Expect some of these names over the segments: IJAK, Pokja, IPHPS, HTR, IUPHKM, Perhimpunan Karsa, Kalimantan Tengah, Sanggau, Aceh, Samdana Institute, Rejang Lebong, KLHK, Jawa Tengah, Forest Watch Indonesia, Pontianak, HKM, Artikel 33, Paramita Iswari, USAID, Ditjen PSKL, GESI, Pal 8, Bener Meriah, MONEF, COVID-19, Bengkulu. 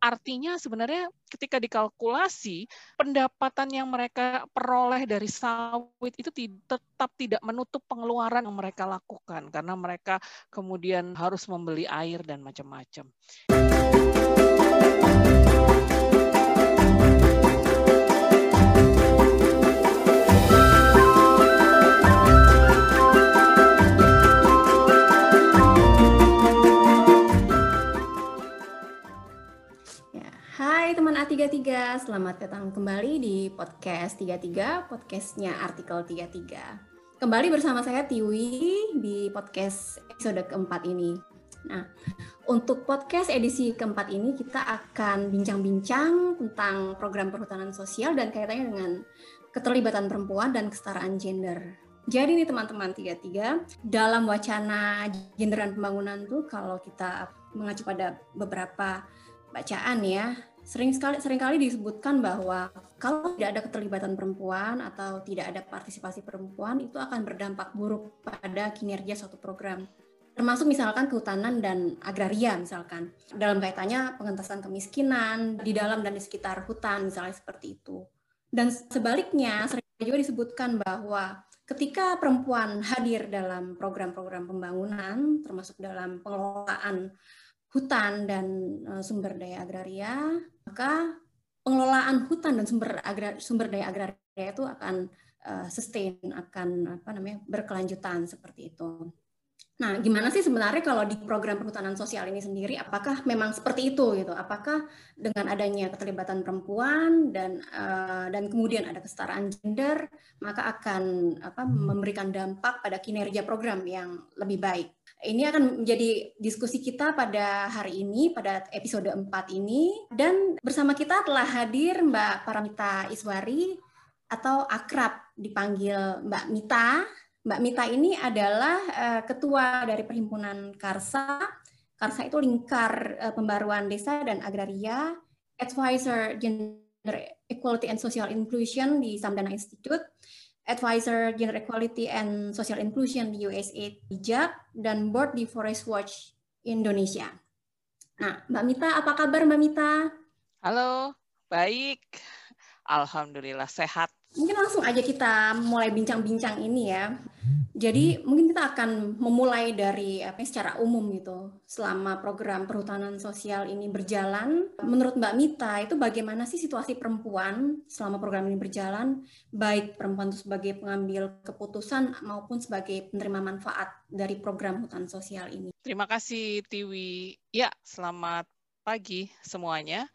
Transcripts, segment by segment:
Artinya sebenarnya ketika dikalkulasi, pendapatan yang mereka peroleh dari sawit itu tetap tidak menutup pengeluaran yang mereka lakukan, karena mereka kemudian harus membeli air dan macam-macam. Hai teman A33, selamat datang kembali di podcast 33, podcastnya Artikel 33. Kembali bersama saya Tiwi di podcast episode keempat ini. Nah, untuk podcast edisi keempat ini kita akan bincang-bincang tentang program perhutanan sosial dan kaitannya dengan keterlibatan perempuan dan kesetaraan gender. Jadi nih teman-teman 33, dalam wacana gender dan pembangunan tuh kalau kita mengacu pada beberapa bacaan ya, seringkali disebutkan bahwa kalau tidak ada keterlibatan perempuan atau tidak ada partisipasi perempuan itu akan berdampak buruk pada kinerja suatu program, termasuk misalkan kehutanan dan agraria misalkan, dalam kaitannya pengentasan kemiskinan di dalam dan di sekitar hutan misalnya seperti itu. Dan sebaliknya sering juga disebutkan bahwa ketika perempuan hadir dalam program-program pembangunan termasuk dalam pengelolaan hutan dan sumber daya agraria, maka pengelolaan hutan dan sumber daya agraria itu akan sustain, akan berkelanjutan seperti itu. Nah, gimana sih sebenarnya kalau di program perhutanan sosial ini sendiri, apakah memang seperti itu gitu? Apakah dengan adanya keterlibatan perempuan dan kemudian ada kesetaraan gender, maka akan memberikan dampak pada kinerja program yang lebih baik? Ini akan menjadi diskusi kita pada hari ini, pada episode 4 ini. Dan bersama kita telah hadir Mbak Paramita Iswari, atau akrab dipanggil Mbak Mita. Mbak Mita ini adalah ketua dari Perhimpunan Karsa. Karsa itu Lingkar Pembaruan Desa dan Agraria, Advisor Gender Equality and Social Inclusion di Samdana Institute, Advisor Gender Equality and Social Inclusion di USAID IJAK, dan Board di Forest Watch Indonesia. Nah, Mbak Mita, apa kabar Mbak Mita? Halo, baik. Alhamdulillah, sehat. Mungkin langsung aja kita mulai bincang-bincang ini ya. Jadi mungkin kita akan memulai dari secara umum gitu. Selama program perhutanan sosial ini berjalan, menurut Mbak Mita itu bagaimana sih situasi perempuan selama program ini berjalan, baik perempuan itu sebagai pengambil keputusan maupun sebagai penerima manfaat dari program hutan sosial ini? Terima kasih Tiwi. Ya, selamat pagi semuanya.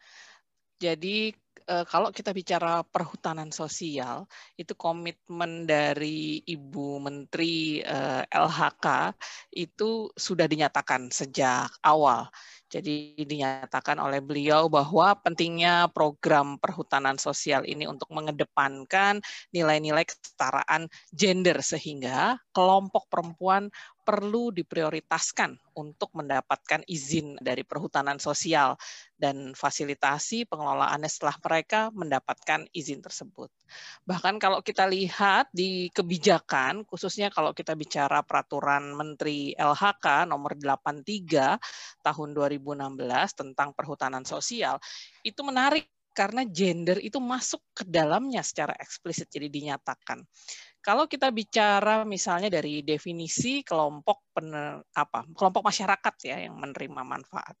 Jadi kalau kita bicara perhutanan sosial, itu komitmen dari Ibu Menteri LHK itu sudah dinyatakan sejak awal. Jadi dinyatakan oleh beliau bahwa pentingnya program perhutanan sosial ini untuk mengedepankan nilai-nilai kesetaraan gender sehingga kelompok perempuan perlu diprioritaskan untuk mendapatkan izin dari perhutanan sosial dan fasilitasi pengelolaannya setelah mereka mendapatkan izin tersebut. Bahkan kalau kita lihat di kebijakan, khususnya kalau kita bicara peraturan Menteri LHK nomor 83 tahun 2016 tentang perhutanan sosial, itu menarik karena gender itu masuk ke dalamnya secara eksplisit, jadi dinyatakan. Kalau kita bicara misalnya dari definisi kelompok masyarakat ya yang menerima manfaat.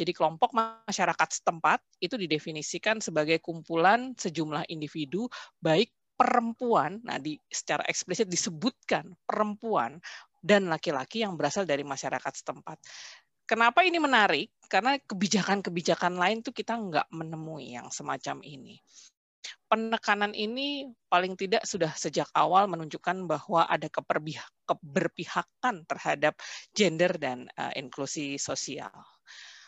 Jadi kelompok masyarakat setempat itu didefinisikan sebagai kumpulan sejumlah individu baik perempuan, secara eksplisit disebutkan perempuan dan laki-laki yang berasal dari masyarakat setempat. Kenapa ini menarik? Karena kebijakan-kebijakan lain tuh kita nggak menemui yang semacam ini. Penekanan ini paling tidak sudah sejak awal menunjukkan bahwa ada keberpihakan terhadap gender dan inklusi sosial.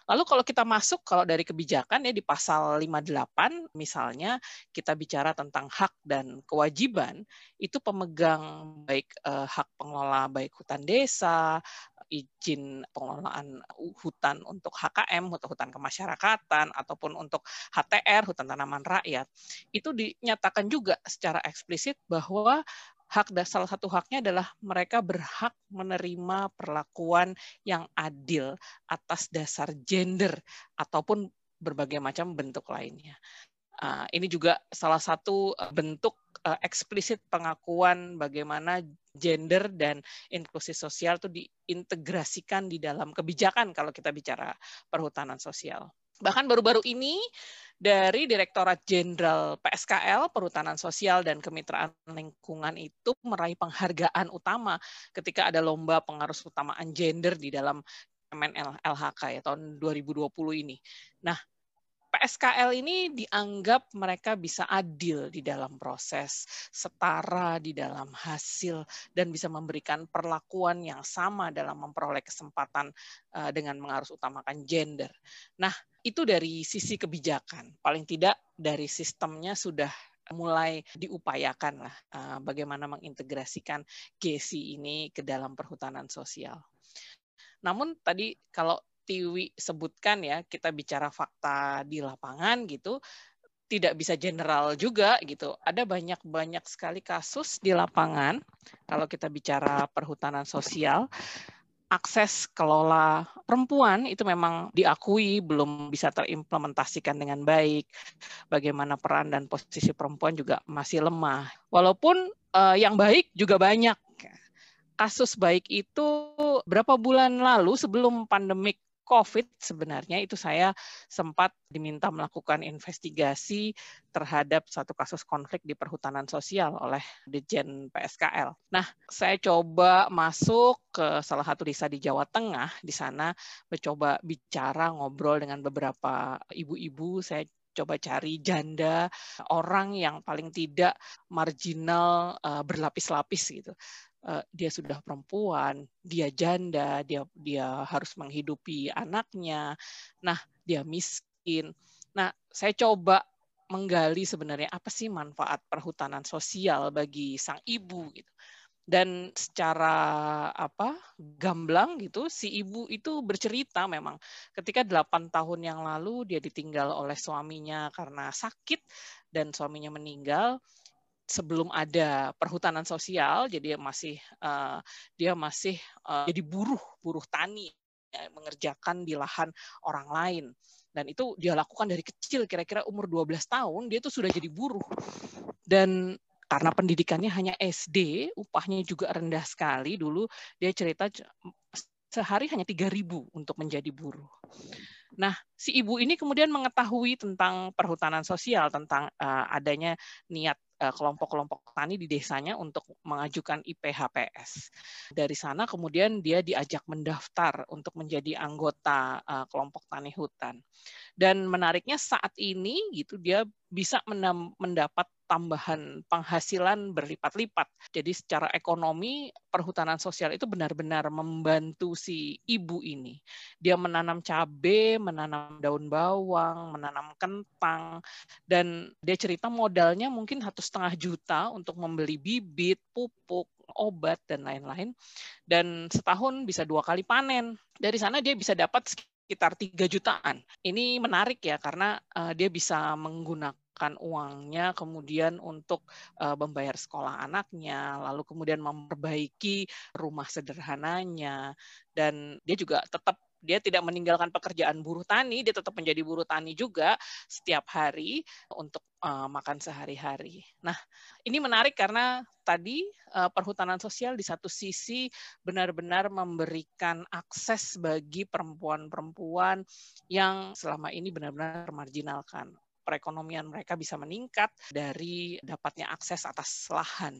Lalu kalau kita masuk, kalau dari kebijakan ya di pasal 58 misalnya, kita bicara tentang hak dan kewajiban, itu pemegang baik hak pengelola baik hutan desa, izin pengelolaan hutan untuk HKM, hutan kemasyarakatan, ataupun untuk HTR, hutan tanaman rakyat, itu dinyatakan juga secara eksplisit bahwa salah satu haknya adalah mereka berhak menerima perlakuan yang adil atas dasar gender ataupun berbagai macam bentuk lainnya. Ini juga salah satu bentuk eksplisit pengakuan bagaimana gender dan inklusi sosial itu diintegrasikan di dalam kebijakan kalau kita bicara perhutanan sosial. Bahkan baru-baru ini dari Direktorat Jenderal PSKL, Perhutanan Sosial dan Kemitraan Lingkungan itu meraih penghargaan utama ketika ada lomba pengarus utamaan gender di dalam KLHK ya, tahun 2020 ini. Nah, PSKL ini dianggap mereka bisa adil di dalam proses, setara di dalam hasil, dan bisa memberikan perlakuan yang sama dalam memperoleh kesempatan dengan mengarus utamakan gender. Nah, itu dari sisi kebijakan, paling tidak dari sistemnya sudah mulai diupayakan lah bagaimana mengintegrasikan GESI ini ke dalam perhutanan sosial. Namun tadi kalau Tiwi sebutkan ya, kita bicara fakta di lapangan gitu, tidak bisa general juga gitu. Ada banyak-banyak sekali kasus di lapangan, kalau kita bicara perhutanan sosial, akses kelola perempuan itu memang diakui belum bisa terimplementasikan dengan baik. Bagaimana peran dan posisi perempuan juga masih lemah. Walaupun yang baik juga banyak. Kasus baik itu berapa bulan lalu sebelum pandemik COVID sebenarnya itu saya sempat diminta melakukan investigasi terhadap satu kasus konflik di perhutanan sosial oleh Ditjen PSKL. Nah, saya coba masuk ke salah satu desa di Jawa Tengah, di sana mencoba bicara, ngobrol dengan beberapa ibu-ibu, saya coba cari janda, orang yang paling tidak marginal berlapis-lapis gitu. Dia sudah perempuan, dia janda, dia harus menghidupi anaknya, nah dia miskin. Nah, saya coba menggali sebenarnya apa sih manfaat perhutanan sosial bagi sang ibu gitu. Dan secara gamblang gitu, si ibu itu bercerita memang ketika 8 tahun yang lalu dia ditinggal oleh suaminya karena sakit dan suaminya meninggal sebelum ada perhutanan sosial, jadi dia masih jadi buruh tani, mengerjakan di lahan orang lain. Dan itu dia lakukan dari kecil, kira-kira umur 12 tahun dia itu sudah jadi buruh. Dan karena pendidikannya hanya SD, upahnya juga rendah sekali. Dulu dia cerita sehari hanya 3.000 untuk menjadi buruh. Nah, si ibu ini kemudian mengetahui tentang perhutanan sosial, tentang adanya niat kelompok-kelompok tani di desanya untuk mengajukan IPHPS. Dari sana kemudian dia diajak mendaftar untuk menjadi anggota kelompok tani hutan. Dan menariknya saat ini gitu dia bisa mendapat tambahan penghasilan berlipat-lipat. Jadi secara ekonomi perhutanan sosial itu benar-benar membantu si ibu ini. Dia menanam cabai, menanam daun bawang, menanam kentang, dan dia cerita modalnya mungkin 1,5 juta untuk membeli bibit, pupuk, obat, dan lain-lain. Dan setahun bisa 2 kali panen. Dari sana dia bisa dapat sekitar 3 jutaan. Ini menarik ya, karena dia bisa menggunakan uangnya kemudian untuk membayar sekolah anaknya, lalu kemudian memperbaiki rumah sederhananya, dan dia juga tetap, dia tidak meninggalkan pekerjaan buruh tani, dia tetap menjadi buruh tani juga setiap hari untuk makan sehari-hari. Nah, ini menarik karena tadi perhutanan sosial di satu sisi benar-benar memberikan akses bagi perempuan-perempuan yang selama ini benar-benar marginalkan. Perekonomian mereka bisa meningkat dari dapatnya akses atas lahan.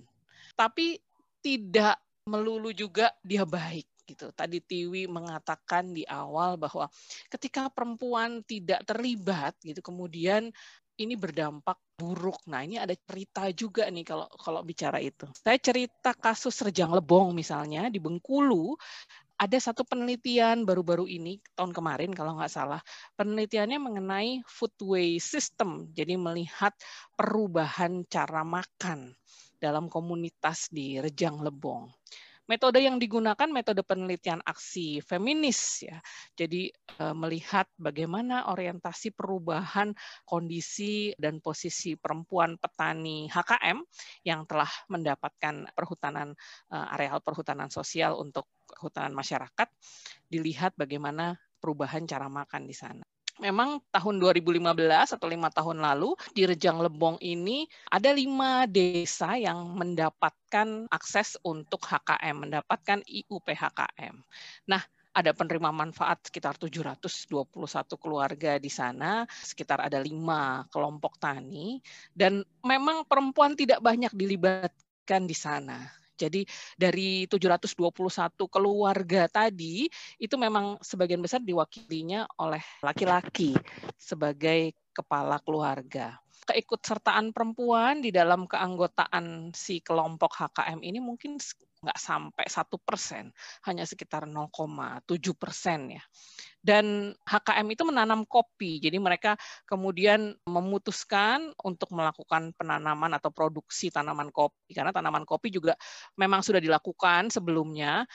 Tapi tidak melulu juga dia baik gitu. Tadi Tiwi mengatakan di awal bahwa ketika perempuan tidak terlibat gitu, kemudian ini berdampak buruk. Nah, ini ada cerita juga nih kalau bicara itu. Saya cerita kasus Rejang Lebong misalnya di Bengkulu. Ada satu penelitian baru-baru ini, tahun kemarin kalau nggak salah, penelitiannya mengenai foodway system, jadi melihat perubahan cara makan dalam komunitas di Rejang Lebong. Metode yang digunakan metode penelitian aksi feminis ya. Jadi melihat bagaimana orientasi perubahan kondisi dan posisi perempuan petani HKM yang telah mendapatkan perhutanan areal perhutanan sosial untuk kehutanan masyarakat, dilihat bagaimana perubahan cara makan di sana. memang tahun 2015 atau 5 tahun lalu di Rejang Lebong ini ada 5 desa yang mendapatkan akses untuk HKM, mendapatkan IUPHKM. Nah, ada penerima manfaat sekitar 721 keluarga di sana, sekitar ada 5 kelompok tani, dan memang perempuan tidak banyak dilibatkan di sana. Jadi dari 721 keluarga tadi, itu memang sebagian besar diwakilinya oleh laki-laki sebagai kepala keluarga. Keikutsertaan perempuan di dalam keanggotaan si kelompok HKM ini mungkin nggak sampai 1%, hanya sekitar 0,7% ya. Dan HKM itu menanam kopi, jadi mereka kemudian memutuskan untuk melakukan penanaman atau produksi tanaman kopi, karena tanaman kopi juga memang sudah dilakukan sebelumnya,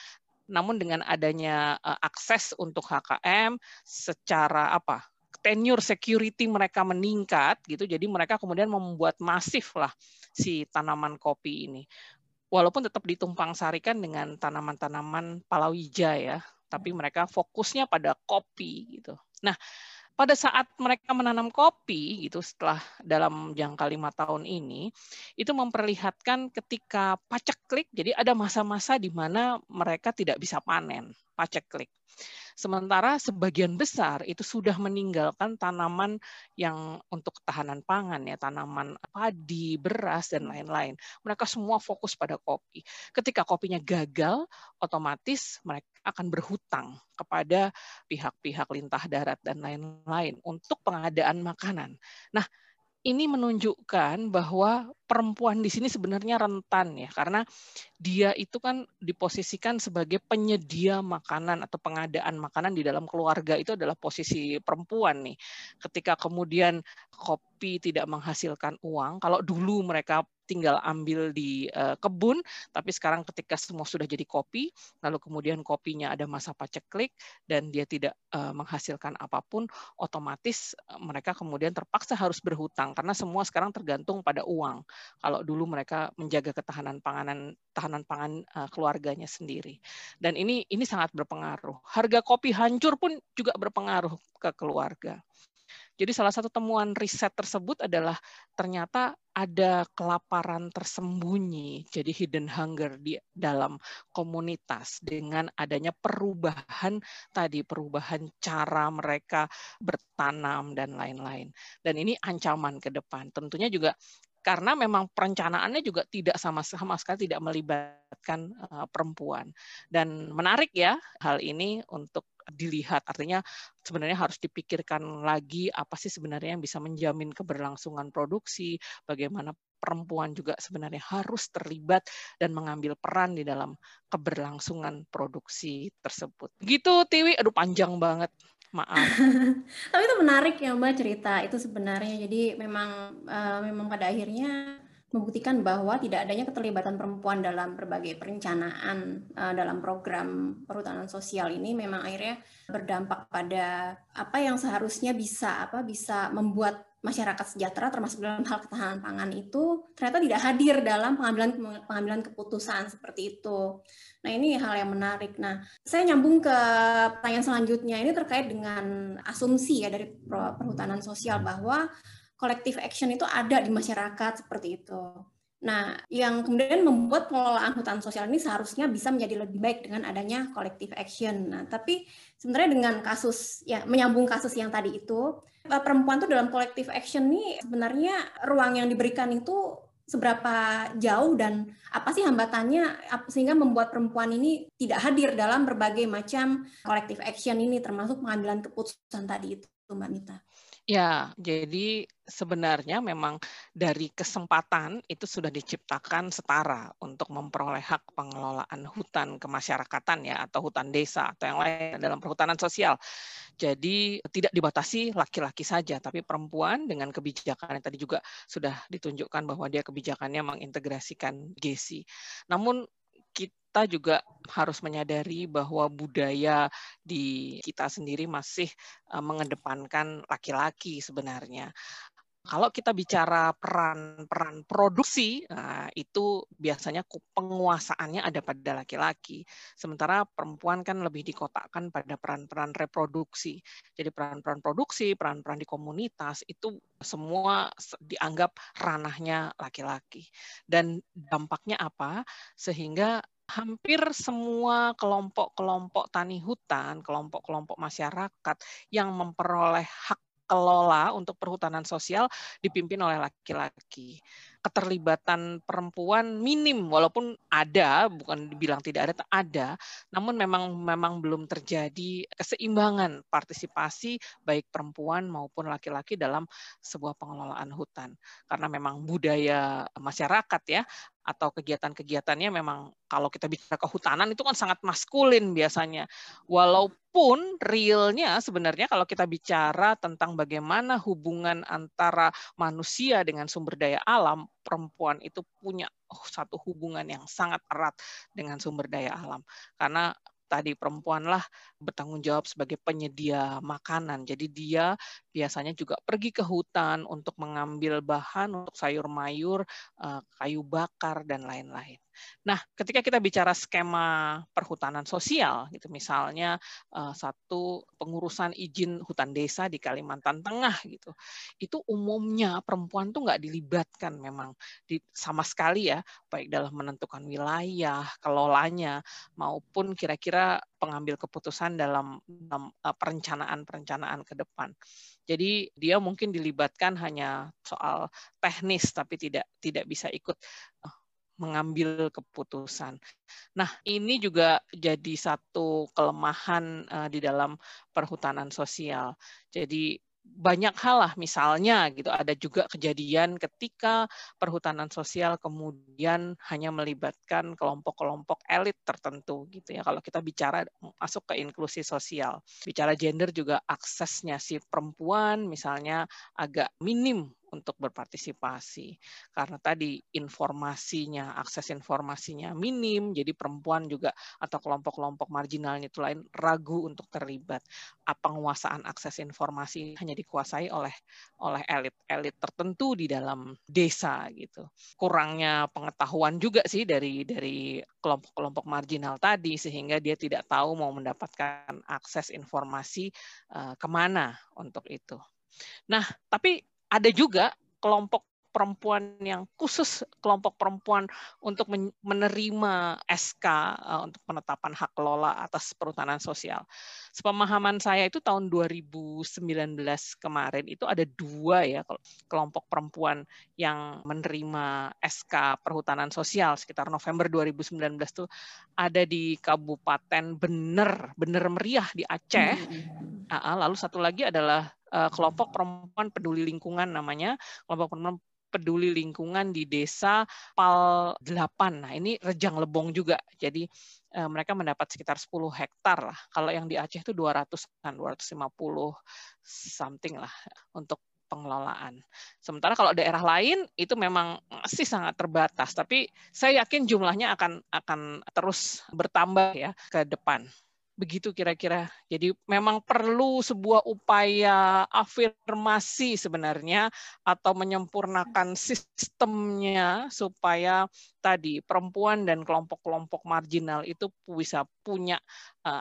namun dengan adanya akses untuk HKM secara apa? Tenure security mereka meningkat gitu, jadi mereka kemudian membuat masif lah si tanaman kopi ini. Walaupun tetap ditumpang sarikan dengan tanaman-tanaman palawija ya, tapi mereka fokusnya pada kopi gitu. Nah, pada saat mereka menanam kopi gitu setelah dalam jangka 5 tahun ini, itu memperlihatkan ketika paceklik, jadi ada masa-masa di mana mereka tidak bisa panen, paceklik. Sementara sebagian besar itu sudah meninggalkan tanaman yang untuk ketahanan pangan ya, tanaman padi, beras dan lain-lain. Mereka semua fokus pada kopi. Ketika kopinya gagal, otomatis mereka akan berhutang kepada pihak-pihak lintah darat dan lain-lain untuk pengadaan makanan. Nah, ini menunjukkan bahwa perempuan di sini sebenarnya rentan ya, karena dia itu kan diposisikan sebagai penyedia makanan atau pengadaan makanan di dalam keluarga itu adalah posisi perempuan nih. Ketika kemudian kopi tidak menghasilkan uang, kalau dulu mereka tinggal ambil di kebun, tapi sekarang ketika semua sudah jadi kopi, lalu kemudian kopinya ada masa paceklik dan dia tidak menghasilkan apapun, otomatis mereka kemudian terpaksa harus berhutang karena semua sekarang tergantung pada uang. Kalau dulu mereka menjaga ketahanan panganan, tahanan pangan keluarganya sendiri. Dan ini sangat berpengaruh. Harga kopi hancur pun juga berpengaruh ke keluarga. Jadi salah satu temuan riset tersebut adalah ternyata ada kelaparan tersembunyi, jadi hidden hunger di dalam komunitas dengan adanya perubahan tadi, perubahan cara mereka bertanam dan lain-lain. Dan ini ancaman ke depan. Tentunya juga karena memang perencanaannya juga tidak sama-sama sekali tidak melibatkan perempuan. Dan menarik ya hal ini untuk dilihat, artinya sebenarnya harus dipikirkan lagi apa sih sebenarnya yang bisa menjamin keberlangsungan produksi, bagaimana perempuan juga sebenarnya harus terlibat dan mengambil peran di dalam keberlangsungan produksi tersebut. Gitu Tiwi, aduh panjang banget. Maaf. Tapi itu menarik ya Mbak cerita itu sebenarnya. Jadi memang pada akhirnya membuktikan bahwa tidak adanya keterlibatan perempuan dalam berbagai perencanaan dalam program perhutanan sosial ini memang akhirnya berdampak pada apa yang seharusnya bisa membuat masyarakat sejahtera termasuk dalam hal ketahanan pangan itu ternyata tidak hadir dalam pengambilan keputusan seperti itu. Nah, ini hal yang menarik. Nah, saya nyambung ke pertanyaan selanjutnya ini terkait dengan asumsi ya dari perhutanan sosial bahwa collective action itu ada di masyarakat seperti itu. Nah, yang kemudian membuat pengelolaan hutan sosial ini seharusnya bisa menjadi lebih baik dengan adanya collective action. Nah, tapi sebenarnya dengan kasus, ya menyambung kasus yang tadi itu, perempuan tuh dalam collective action nih sebenarnya ruang yang diberikan itu seberapa jauh dan apa sih hambatannya sehingga membuat perempuan ini tidak hadir dalam berbagai macam collective action ini termasuk pengambilan keputusan tadi itu, Mbak Nita. Ya, jadi sebenarnya memang dari kesempatan itu sudah diciptakan setara untuk memperoleh hak pengelolaan hutan kemasyarakatan ya atau hutan desa atau yang lain dalam perhutanan sosial. Jadi tidak dibatasi laki-laki saja, tapi perempuan dengan kebijakan yang tadi juga sudah ditunjukkan bahwa dia kebijakannya mengintegrasikan GESI. Namun kita juga harus menyadari bahwa budaya di kita sendiri masih mengedepankan laki-laki sebenarnya. Kalau kita bicara peran-peran produksi, itu biasanya penguasaannya ada pada laki-laki. Sementara perempuan kan lebih dikotakkan pada peran-peran reproduksi. Jadi peran-peran produksi, peran-peran di komunitas, itu semua dianggap ranahnya laki-laki. Dan dampaknya apa? Sehingga hampir semua kelompok-kelompok tani hutan, kelompok-kelompok masyarakat yang memperoleh hak kelola untuk perhutanan sosial dipimpin oleh laki-laki. Keterlibatan perempuan minim, walaupun ada, bukan dibilang tidak ada, namun memang belum terjadi keseimbangan partisipasi baik perempuan maupun laki-laki dalam sebuah pengelolaan hutan. Karena memang budaya masyarakat ya, atau kegiatan-kegiatannya memang kalau kita bicara kehutanan itu kan sangat maskulin biasanya. Walaupun realnya sebenarnya kalau kita bicara tentang bagaimana hubungan antara manusia dengan sumber daya alam, perempuan itu punya satu hubungan yang sangat erat dengan sumber daya alam. Karena tadi perempuanlah bertanggung jawab sebagai penyedia makanan. Jadi dia biasanya juga pergi ke hutan untuk mengambil bahan untuk sayur-mayur, kayu bakar, dan lain-lain. Nah, ketika kita bicara skema perhutanan sosial, gitu, misalnya satu pengurusan izin hutan desa di Kalimantan Tengah, gitu, itu umumnya perempuan tuh nggak dilibatkan memang sama sekali ya, baik dalam menentukan wilayah, kelolanya, maupun kira-kira pengambil keputusan dalam perencanaan-perencanaan ke depan. Jadi dia mungkin dilibatkan hanya soal teknis, tapi tidak bisa ikut mengambil keputusan. Nah, ini juga jadi satu kelemahan di dalam perhutanan sosial. Jadi banyak hal lah, misalnya gitu, ada juga kejadian ketika perhutanan sosial kemudian hanya melibatkan kelompok-kelompok elit tertentu gitu ya. Kalau kita bicara masuk ke inklusi sosial, bicara gender juga aksesnya si perempuan misalnya agak minim untuk berpartisipasi. Karena tadi informasinya, akses informasinya minim, jadi perempuan juga atau kelompok-kelompok marginalnya itu lain ragu untuk terlibat. Penguasaan akses informasi hanya dikuasai oleh elit-elit tertentu di dalam desa gitu. Kurangnya pengetahuan juga sih dari kelompok-kelompok marginal tadi, sehingga dia tidak tahu mau mendapatkan akses informasi kemana untuk itu. Nah, tapi ada juga kelompok perempuan yang khusus, kelompok perempuan untuk menerima SK untuk penetapan hak kelola atas perhutanan sosial. Sepemahaman saya itu tahun 2019 kemarin itu ada dua ya kelompok perempuan yang menerima SK perhutanan sosial sekitar November 2019 itu ada di Kabupaten Bener Meriah di Aceh. Lalu satu lagi adalah kelompok perempuan peduli lingkungan namanya, kelompok perempuan peduli lingkungan di desa Pal 8. Nah, ini Rejang Lebong juga. Jadi mereka mendapat sekitar 10 hektar lah. Kalau yang di Aceh itu 200-an, 250 something lah untuk pengelolaan. Sementara kalau daerah lain itu memang masih sangat terbatas, tapi saya yakin jumlahnya akan terus bertambah ya ke depan. Begitu kira-kira. Jadi memang perlu sebuah upaya afirmasi sebenarnya atau menyempurnakan sistemnya supaya tadi perempuan dan kelompok-kelompok marginal itu bisa punya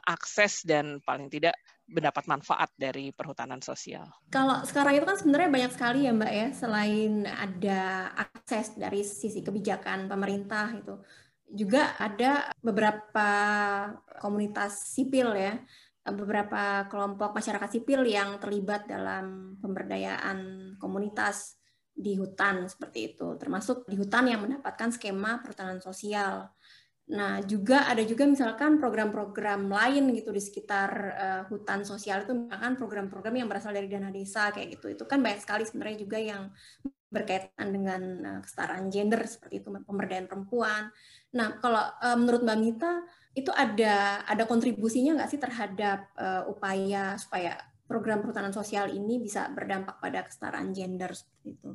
akses dan paling tidak mendapat manfaat dari perhutanan sosial. Kalau sekarang itu kan sebenarnya banyak sekali ya Mbak ya, selain ada akses dari sisi kebijakan pemerintah itu, juga ada beberapa komunitas sipil ya, beberapa kelompok masyarakat sipil yang terlibat dalam pemberdayaan komunitas di hutan seperti itu, termasuk di hutan yang mendapatkan skema perhutanan sosial. Nah, juga ada juga misalkan program-program lain gitu di sekitar hutan sosial itu, misalkan program-program yang berasal dari dana desa kayak gitu. Itu kan banyak sekali sebenarnya juga yang berkaitan dengan kesetaraan gender seperti itu, pemberdayaan perempuan. Nah, kalau menurut Mbak Mita itu ada kontribusinya nggak sih terhadap upaya supaya program perhutanan sosial ini bisa berdampak pada kesetaraan gender seperti itu?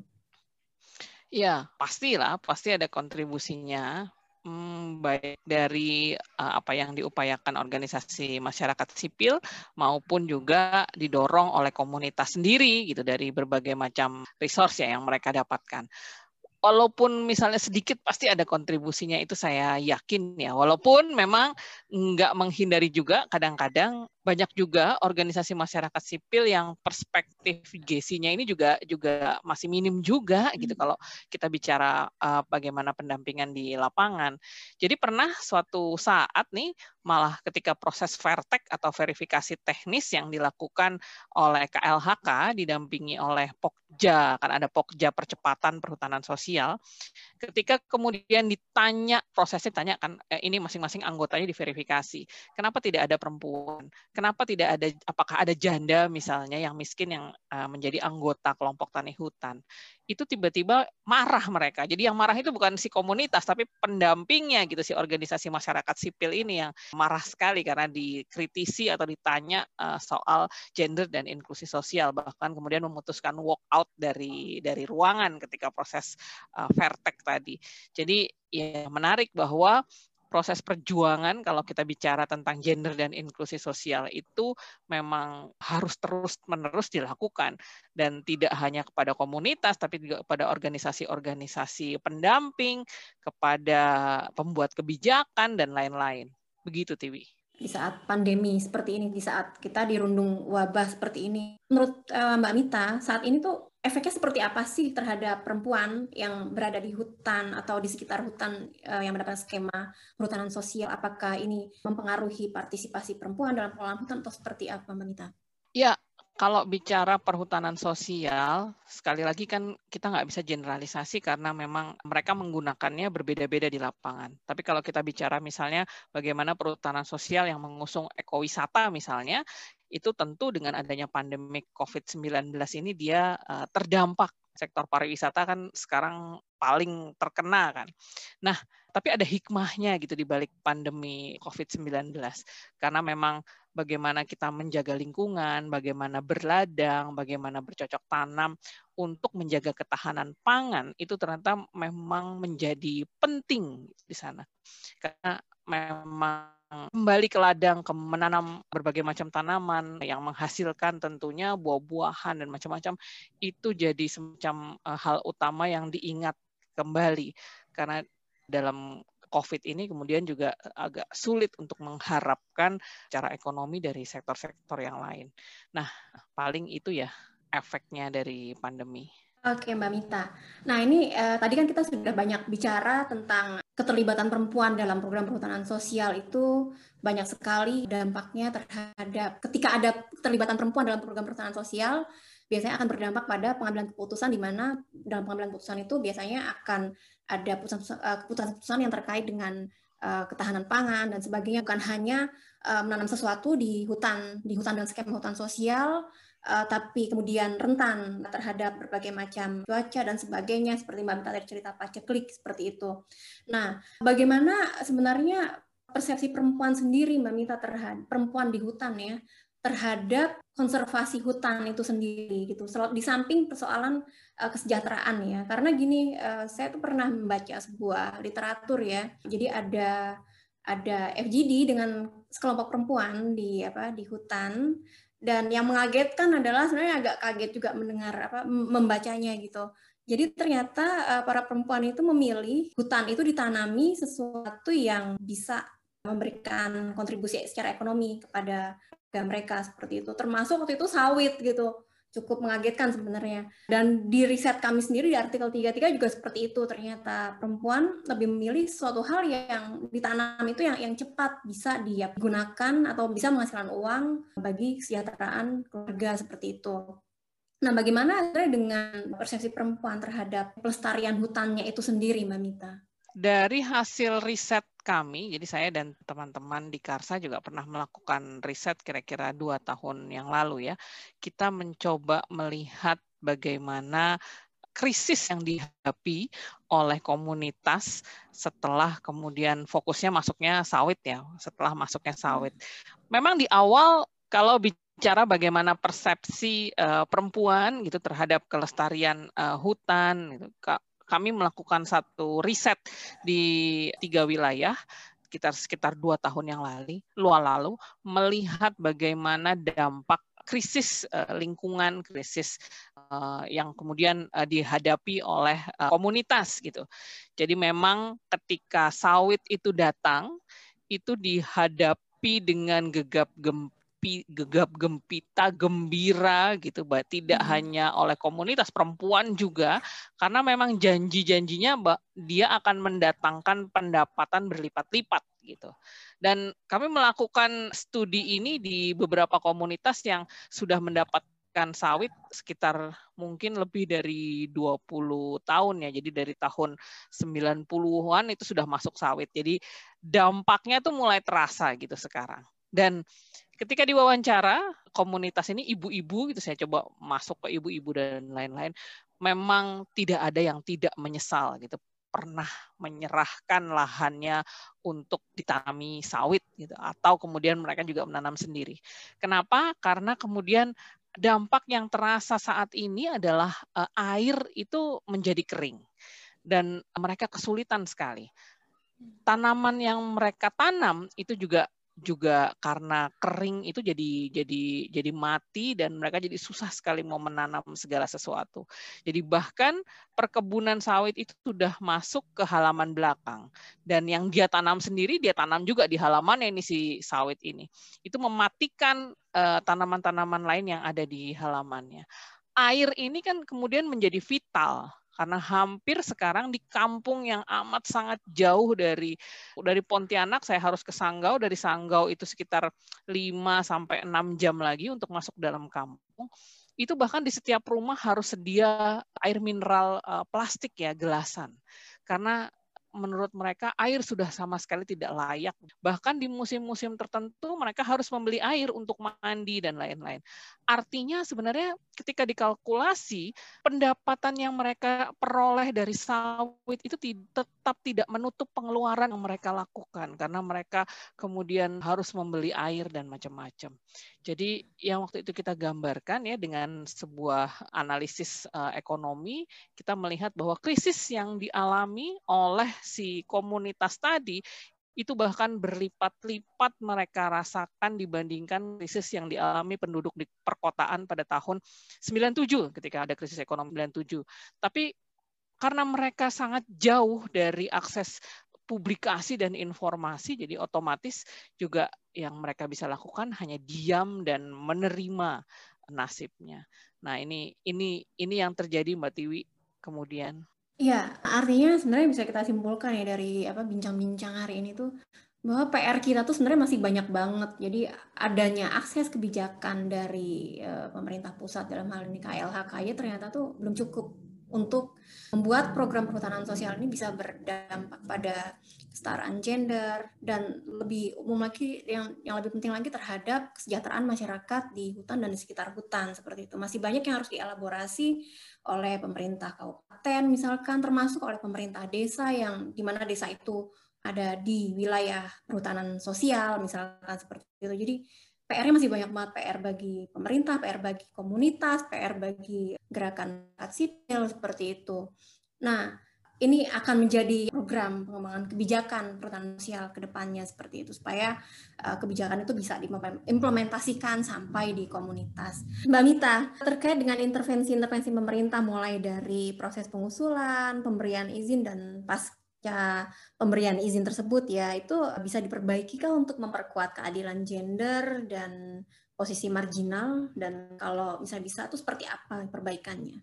Ya, pastilah, pasti ada kontribusinya. baik dari apa yang diupayakan organisasi masyarakat sipil maupun juga didorong oleh komunitas sendiri gitu dari berbagai macam resource ya yang mereka dapatkan. Walaupun misalnya sedikit pasti ada kontribusinya, itu saya yakin ya. Walaupun memang nggak menghindari juga kadang-kadang banyak juga organisasi masyarakat sipil yang perspektif GESI-nya ini juga masih minim juga gitu kalau kita bicara bagaimana pendampingan di lapangan. Jadi pernah suatu saat nih malah ketika proses vertek atau verifikasi teknis yang dilakukan oleh KLHK didampingi oleh Pokja, kan ada Pokja percepatan perhutanan sosial. Ketika kemudian ditanya prosesnya ditanyakan ini masing-masing anggotanya diverifikasi. Kenapa tidak ada perempuan? Kenapa tidak ada, apakah ada janda misalnya yang miskin yang menjadi anggota kelompok tani hutan? Itu tiba-tiba marah mereka. Jadi yang marah itu bukan si komunitas, tapi pendampingnya gitu, si organisasi masyarakat sipil ini yang marah sekali karena dikritisi atau ditanya soal gender dan inklusi sosial. Bahkan kemudian memutuskan walk out dari ruangan ketika proses vertek tadi. Jadi ya menarik bahwa proses perjuangan kalau kita bicara tentang gender dan inklusi sosial itu memang harus terus-menerus dilakukan. Dan tidak hanya kepada komunitas, tapi juga kepada organisasi-organisasi pendamping, kepada pembuat kebijakan, dan lain-lain. Begitu, Tiwi. Di saat pandemi seperti ini, di saat kita dirundung wabah seperti ini, menurut Mbak Mita, saat ini tuh efeknya seperti apa sih terhadap perempuan yang berada di hutan atau di sekitar hutan yang mendapatkan skema perhutanan sosial? Apakah ini mempengaruhi partisipasi perempuan dalam pengelolaan hutan atau seperti apa, Mbak Mita? Ya, kalau bicara perhutanan sosial, sekali lagi kan kita nggak bisa generalisasi karena memang mereka menggunakannya berbeda-beda di lapangan. Tapi kalau kita bicara misalnya bagaimana perhutanan sosial yang mengusung ekowisata misalnya, itu tentu dengan adanya pandemi COVID-19 ini dia terdampak. Sektor pariwisata kan sekarang paling terkena kan. Nah, tapi ada hikmahnya gitu di balik pandemi COVID-19. Karena memang bagaimana kita menjaga lingkungan, bagaimana berladang, bagaimana bercocok tanam untuk menjaga ketahanan pangan, itu ternyata memang menjadi penting di sana. Karena memang kembali ke ladang, ke menanam berbagai macam tanaman yang menghasilkan tentunya buah-buahan dan macam-macam, itu jadi semacam hal utama yang diingat kembali. Karena dalam COVID ini kemudian juga agak sulit untuk mengharapkan secara ekonomi dari sektor-sektor yang lain. Nah, paling itu ya efeknya dari pandemi. Oke, Mbak Mita. Nah, ini tadi kan kita sudah banyak bicara tentang keterlibatan perempuan dalam program perhutanan sosial itu banyak sekali dampaknya terhadap ketika ada keterlibatan perempuan dalam program perhutanan sosial, biasanya akan berdampak pada pengambilan keputusan di mana dalam pengambilan keputusan itu biasanya akan ada keputusan-keputusan yang terkait dengan ketahanan pangan dan sebagainya. Bukan hanya menanam sesuatu di hutan dan skema hutan sosial, tapi kemudian rentan terhadap berbagai macam cuaca dan sebagainya, seperti Mbak Mita tadi cerita paceklik seperti itu. Nah, bagaimana sebenarnya persepsi perempuan sendiri, Mbak Mita, terhadap perempuan di hutan ya, terhadap konservasi hutan itu sendiri gitu. Di samping persoalan kesejahteraan ya, karena gini, saya tuh pernah membaca sebuah literatur ya. Jadi ada FGD dengan sekelompok perempuan di hutan. Dan yang mengagetkan adalah sebenarnya agak kaget juga mendengar membacanya gitu. Jadi ternyata para perempuan itu memilih hutan itu ditanami sesuatu yang bisa memberikan kontribusi secara ekonomi kepada mereka seperti itu. Termasuk waktu itu sawit gitu. Cukup mengagetkan sebenarnya. Dan di riset kami sendiri di artikel 33 juga seperti itu. Ternyata perempuan lebih memilih suatu hal yang ditanam itu yang cepat bisa digunakan atau bisa menghasilkan uang bagi kesejahteraan keluarga seperti itu. Nah, bagaimana dengan persepsi perempuan terhadap pelestarian hutannya itu sendiri, Mbak Mita? Dari hasil riset kami, jadi saya dan teman-teman di Karsa juga pernah melakukan riset kira-kira 2 tahun yang lalu ya. Kita mencoba melihat bagaimana krisis yang dihadapi oleh komunitas setelah kemudian fokusnya masuknya sawit ya, setelah masuknya sawit. Memang di awal kalau bicara bagaimana persepsi perempuan gitu terhadap kelestarian hutan gitu, kami melakukan satu riset di 3 wilayah sekitar 2 tahun yang lalu melihat bagaimana dampak krisis lingkungan, krisis yang kemudian dihadapi oleh komunitas gitu. Jadi memang ketika sawit itu datang, itu dihadapi dengan gegap gempita, gembira gitu, tidak hanya oleh komunitas, perempuan juga, karena memang janji-janjinya dia akan mendatangkan pendapatan berlipat-lipat gitu. Dan kami melakukan studi ini di beberapa komunitas yang sudah mendapatkan sawit sekitar mungkin lebih dari 20 tahun ya. Jadi dari tahun 90-an itu sudah masuk sawit. Jadi dampaknya tuh mulai terasa gitu sekarang. Dan ketika diwawancara komunitas ini ibu-ibu gitu, saya coba masuk ke ibu-ibu dan lain-lain, memang tidak ada yang tidak menyesal gitu, pernah menyerahkan lahannya untuk ditanami sawit gitu, atau kemudian mereka juga menanam sendiri. Kenapa? Karena kemudian dampak yang terasa saat ini adalah air itu menjadi kering dan mereka kesulitan sekali. Tanaman yang mereka tanam itu juga karena kering itu jadi mati dan mereka jadi susah sekali mau menanam segala sesuatu. Jadi bahkan perkebunan sawit itu sudah masuk ke halaman belakang dan yang dia tanam sendiri dia tanam juga di halamannya ini si sawit ini. Itu mematikan tanaman-tanaman lain yang ada di halamannya. Air ini kan kemudian menjadi vital. Karena hampir sekarang di kampung yang amat sangat jauh dari Pontianak, saya harus ke Sanggau, dari Sanggau itu sekitar 5-6 jam lagi untuk masuk dalam kampung. Itu bahkan di setiap rumah harus sedia air mineral plastik ya, gelasan. Karena menurut mereka air sudah sama sekali tidak layak. Bahkan di musim-musim tertentu mereka harus membeli air untuk mandi dan lain-lain. Artinya sebenarnya ketika dikalkulasi, pendapatan yang mereka peroleh dari sawit itu tetap tidak menutup pengeluaran yang mereka lakukan karena mereka kemudian harus membeli air dan macam-macam. Jadi yang waktu itu kita gambarkan ya dengan sebuah analisis ekonomi, kita melihat bahwa krisis yang dialami oleh si komunitas tadi itu bahkan berlipat-lipat mereka rasakan dibandingkan krisis yang dialami penduduk di perkotaan pada tahun 97 ketika ada krisis ekonomi 97. Tapi karena mereka sangat jauh dari akses publikasi dan informasi, jadi otomatis juga yang mereka bisa lakukan hanya diam dan menerima nasibnya. Nah, ini yang terjadi Mbak Tiwi kemudian. Ya, artinya sebenarnya bisa kita simpulkan ya dari bincang-bincang hari ini tuh bahwa PR kita tuh sebenarnya masih banyak banget. Jadi adanya akses kebijakan dari pemerintah pusat dalam hal ini KLHK ya ternyata tuh belum cukup untuk membuat program perhutanan sosial ini bisa berdampak pada kesetaraan gender dan lebih umum lagi yang lebih penting lagi terhadap kesejahteraan masyarakat di hutan dan di sekitar hutan seperti itu. Masih banyak yang harus dielaborasi oleh pemerintah kabupaten misalkan, termasuk oleh pemerintah desa yang di mana desa itu ada di wilayah perhutanan sosial misalkan seperti itu. Jadi PR-nya masih banyak banget, PR bagi pemerintah, PR bagi komunitas, PR bagi gerakan masyarakat sipil seperti itu. Nah, ini akan menjadi program pengembangan kebijakan perhutanan sosial ke depannya seperti itu supaya kebijakan itu bisa diimplementasikan sampai di komunitas. Mbak Mita, terkait dengan intervensi pemerintah mulai dari proses pengusulan, pemberian izin dan pasca pemberian izin tersebut ya, itu bisa diperbaiki kah untuk memperkuat keadilan gender dan posisi marginal, dan kalau misalnya bisa itu seperti apa perbaikannya?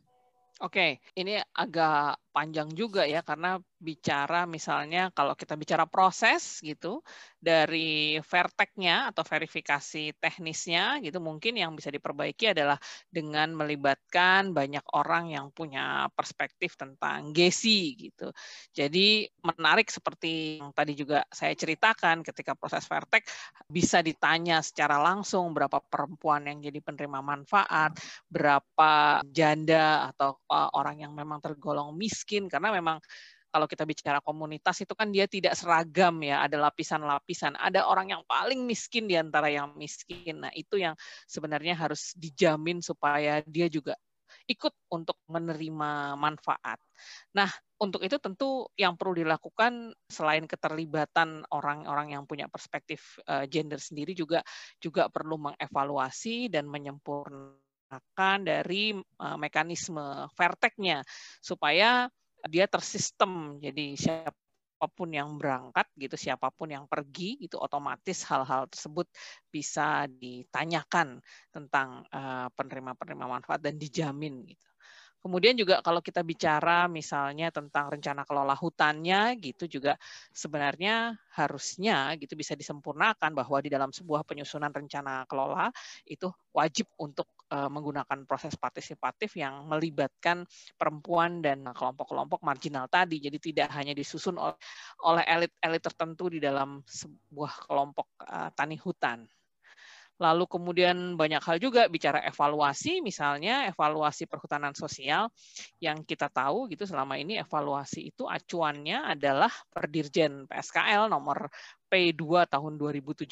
Oke, ini agak panjang juga ya karena bicara misalnya kalau kita bicara proses gitu dari verteknya atau verifikasi teknisnya gitu mungkin yang bisa diperbaiki adalah dengan melibatkan banyak orang yang punya perspektif tentang GESI gitu. Jadi menarik seperti yang tadi juga saya ceritakan ketika proses vertek bisa ditanya secara langsung berapa perempuan yang jadi penerima manfaat, berapa janda atau orang yang memang tergolong miskin karena memang kalau kita bicara komunitas itu kan dia tidak seragam ya, ada lapisan-lapisan, ada orang yang paling miskin di antara yang miskin. Nah, itu yang sebenarnya harus dijamin supaya dia juga ikut untuk menerima manfaat. Nah, Untuk itu tentu yang perlu dilakukan selain keterlibatan orang-orang yang punya perspektif gender sendiri juga perlu mengevaluasi dan menyempurnakan dari mekanisme verteknya supaya dia tersistem. Jadi siapapun yang berangkat gitu, siapapun yang pergi itu otomatis hal-hal tersebut bisa ditanyakan tentang penerima-penerima manfaat dan dijamin gitu. Kemudian juga kalau kita bicara misalnya tentang rencana kelola hutannya gitu juga sebenarnya harusnya gitu bisa disempurnakan bahwa di dalam sebuah penyusunan rencana kelola itu wajib untuk menggunakan proses partisipatif yang melibatkan perempuan dan kelompok-kelompok marginal tadi. Jadi tidak hanya disusun oleh elit-elit tertentu di dalam sebuah kelompok tani hutan. Lalu kemudian banyak hal juga bicara evaluasi, misalnya evaluasi perhutanan sosial yang kita tahu gitu selama ini evaluasi itu acuannya adalah Perdirjen PSKL nomor P2 tahun 2017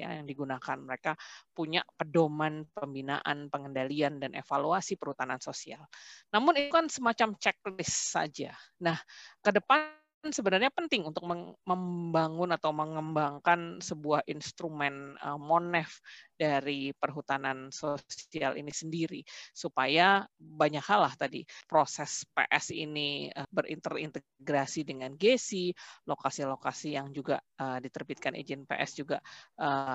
ya yang digunakan. Mereka punya pedoman pembinaan, pengendalian dan evaluasi perhutanan sosial. Namun itu kan semacam checklist saja. Nah, ke depan sebenarnya penting untuk membangun atau mengembangkan sebuah instrumen MONEF dari perhutanan sosial ini sendiri supaya banyak hal lah tadi proses PS ini berinterintegrasi dengan GESI, lokasi-lokasi yang juga diterbitkan izin PS juga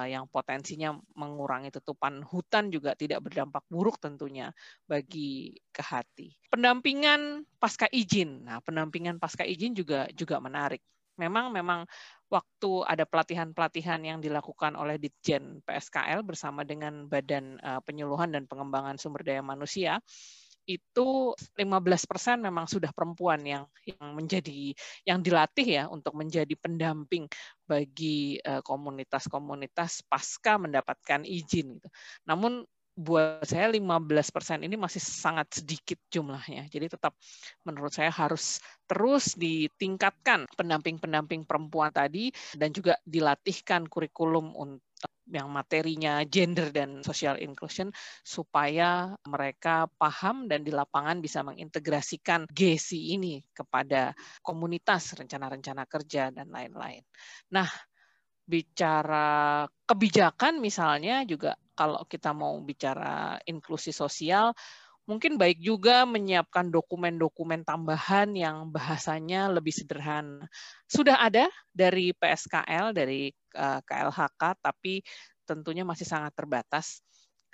yang potensinya mengurangi tutupan hutan juga tidak berdampak buruk tentunya bagi ke hati. Pendampingan pasca izin. Nah, pendampingan pasca izin juga menarik. Memang waktu ada pelatihan-pelatihan yang dilakukan oleh Ditjen PSKL bersama dengan Badan Penyuluhan dan Pengembangan Sumber Daya Manusia itu 15% memang sudah perempuan yang dilatih ya untuk menjadi pendamping bagi komunitas-komunitas pasca mendapatkan izin gitu. Namun buat saya 15% ini masih sangat sedikit jumlahnya. Jadi tetap menurut saya harus terus ditingkatkan pendamping-pendamping perempuan tadi dan juga dilatihkan kurikulum untuk yang materinya gender dan social inclusion supaya mereka paham dan di lapangan bisa mengintegrasikan GESI ini kepada komunitas, rencana-rencana kerja, dan lain-lain. Nah, bicara kebijakan misalnya juga kalau kita mau bicara inklusi sosial, mungkin baik juga menyiapkan dokumen-dokumen tambahan yang bahasanya lebih sederhana. Sudah ada dari PSKL, dari KLHK, tapi tentunya masih sangat terbatas.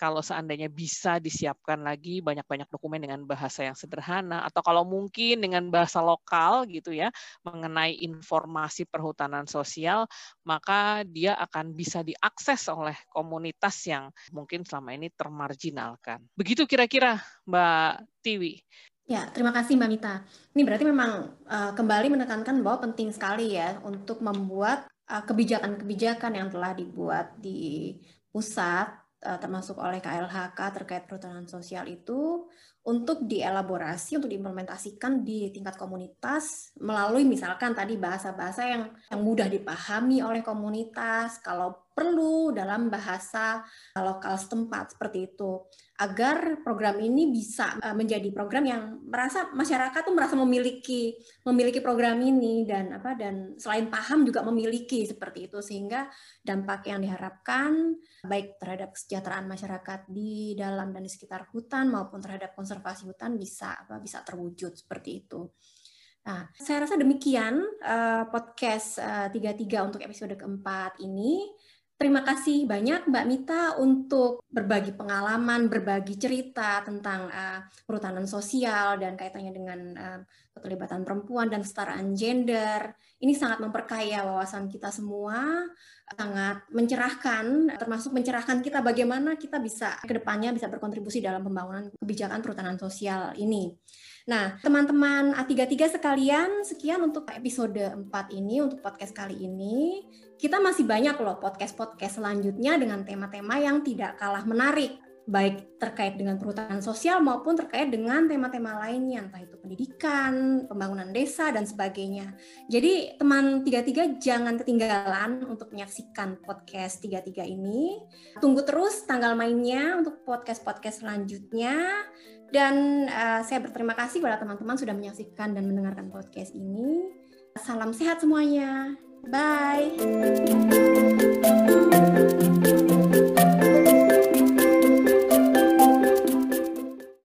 Kalau seandainya bisa disiapkan lagi banyak-banyak dokumen dengan bahasa yang sederhana, atau kalau mungkin dengan bahasa lokal gitu ya, mengenai informasi perhutanan sosial, maka dia akan bisa diakses oleh komunitas yang mungkin selama ini termarginalkan. Begitu kira-kira Mbak Tiwi. Ya, terima kasih Mbak Mita. Ini berarti memang kembali menekankan bahwa penting sekali ya untuk membuat kebijakan-kebijakan yang telah dibuat di pusat, termasuk oleh KLHK terkait perhutanan sosial itu untuk dielaborasi, untuk diimplementasikan di tingkat komunitas melalui misalkan tadi bahasa-bahasa yang mudah dipahami oleh komunitas, kalau perlu dalam bahasa lokal setempat seperti itu, agar program ini bisa menjadi program yang masyarakat tuh merasa memiliki program ini dan selain paham juga memiliki seperti itu, sehingga dampak yang diharapkan baik terhadap kesejahteraan masyarakat di dalam dan di sekitar hutan maupun terhadap konservasi hutan bisa terwujud seperti itu. Nah, saya rasa demikian podcast 33 untuk episode keempat ini. Terima kasih banyak Mbak Mita untuk berbagi pengalaman, berbagi cerita tentang perhutanan sosial dan kaitannya dengan keterlibatan perempuan dan kesetaraan gender. Ini sangat memperkaya wawasan kita semua, sangat mencerahkan, termasuk mencerahkan kita bagaimana kita bisa kedepannya bisa berkontribusi dalam pembangunan kebijakan perhutanan sosial ini. Nah, teman-teman A33 sekalian, sekian untuk episode 4 ini, untuk podcast kali ini. Kita masih banyak loh podcast-podcast selanjutnya dengan tema-tema yang tidak kalah menarik, baik terkait dengan perhutanan sosial maupun terkait dengan tema-tema lainnya, entah itu pendidikan, pembangunan desa, dan sebagainya. Jadi, teman 33 jangan ketinggalan untuk menyaksikan podcast 33 ini. Tunggu terus tanggal mainnya untuk podcast-podcast selanjutnya. Dan saya berterima kasih kepada teman-teman sudah menyaksikan dan mendengarkan podcast ini. Salam sehat semuanya. Bye.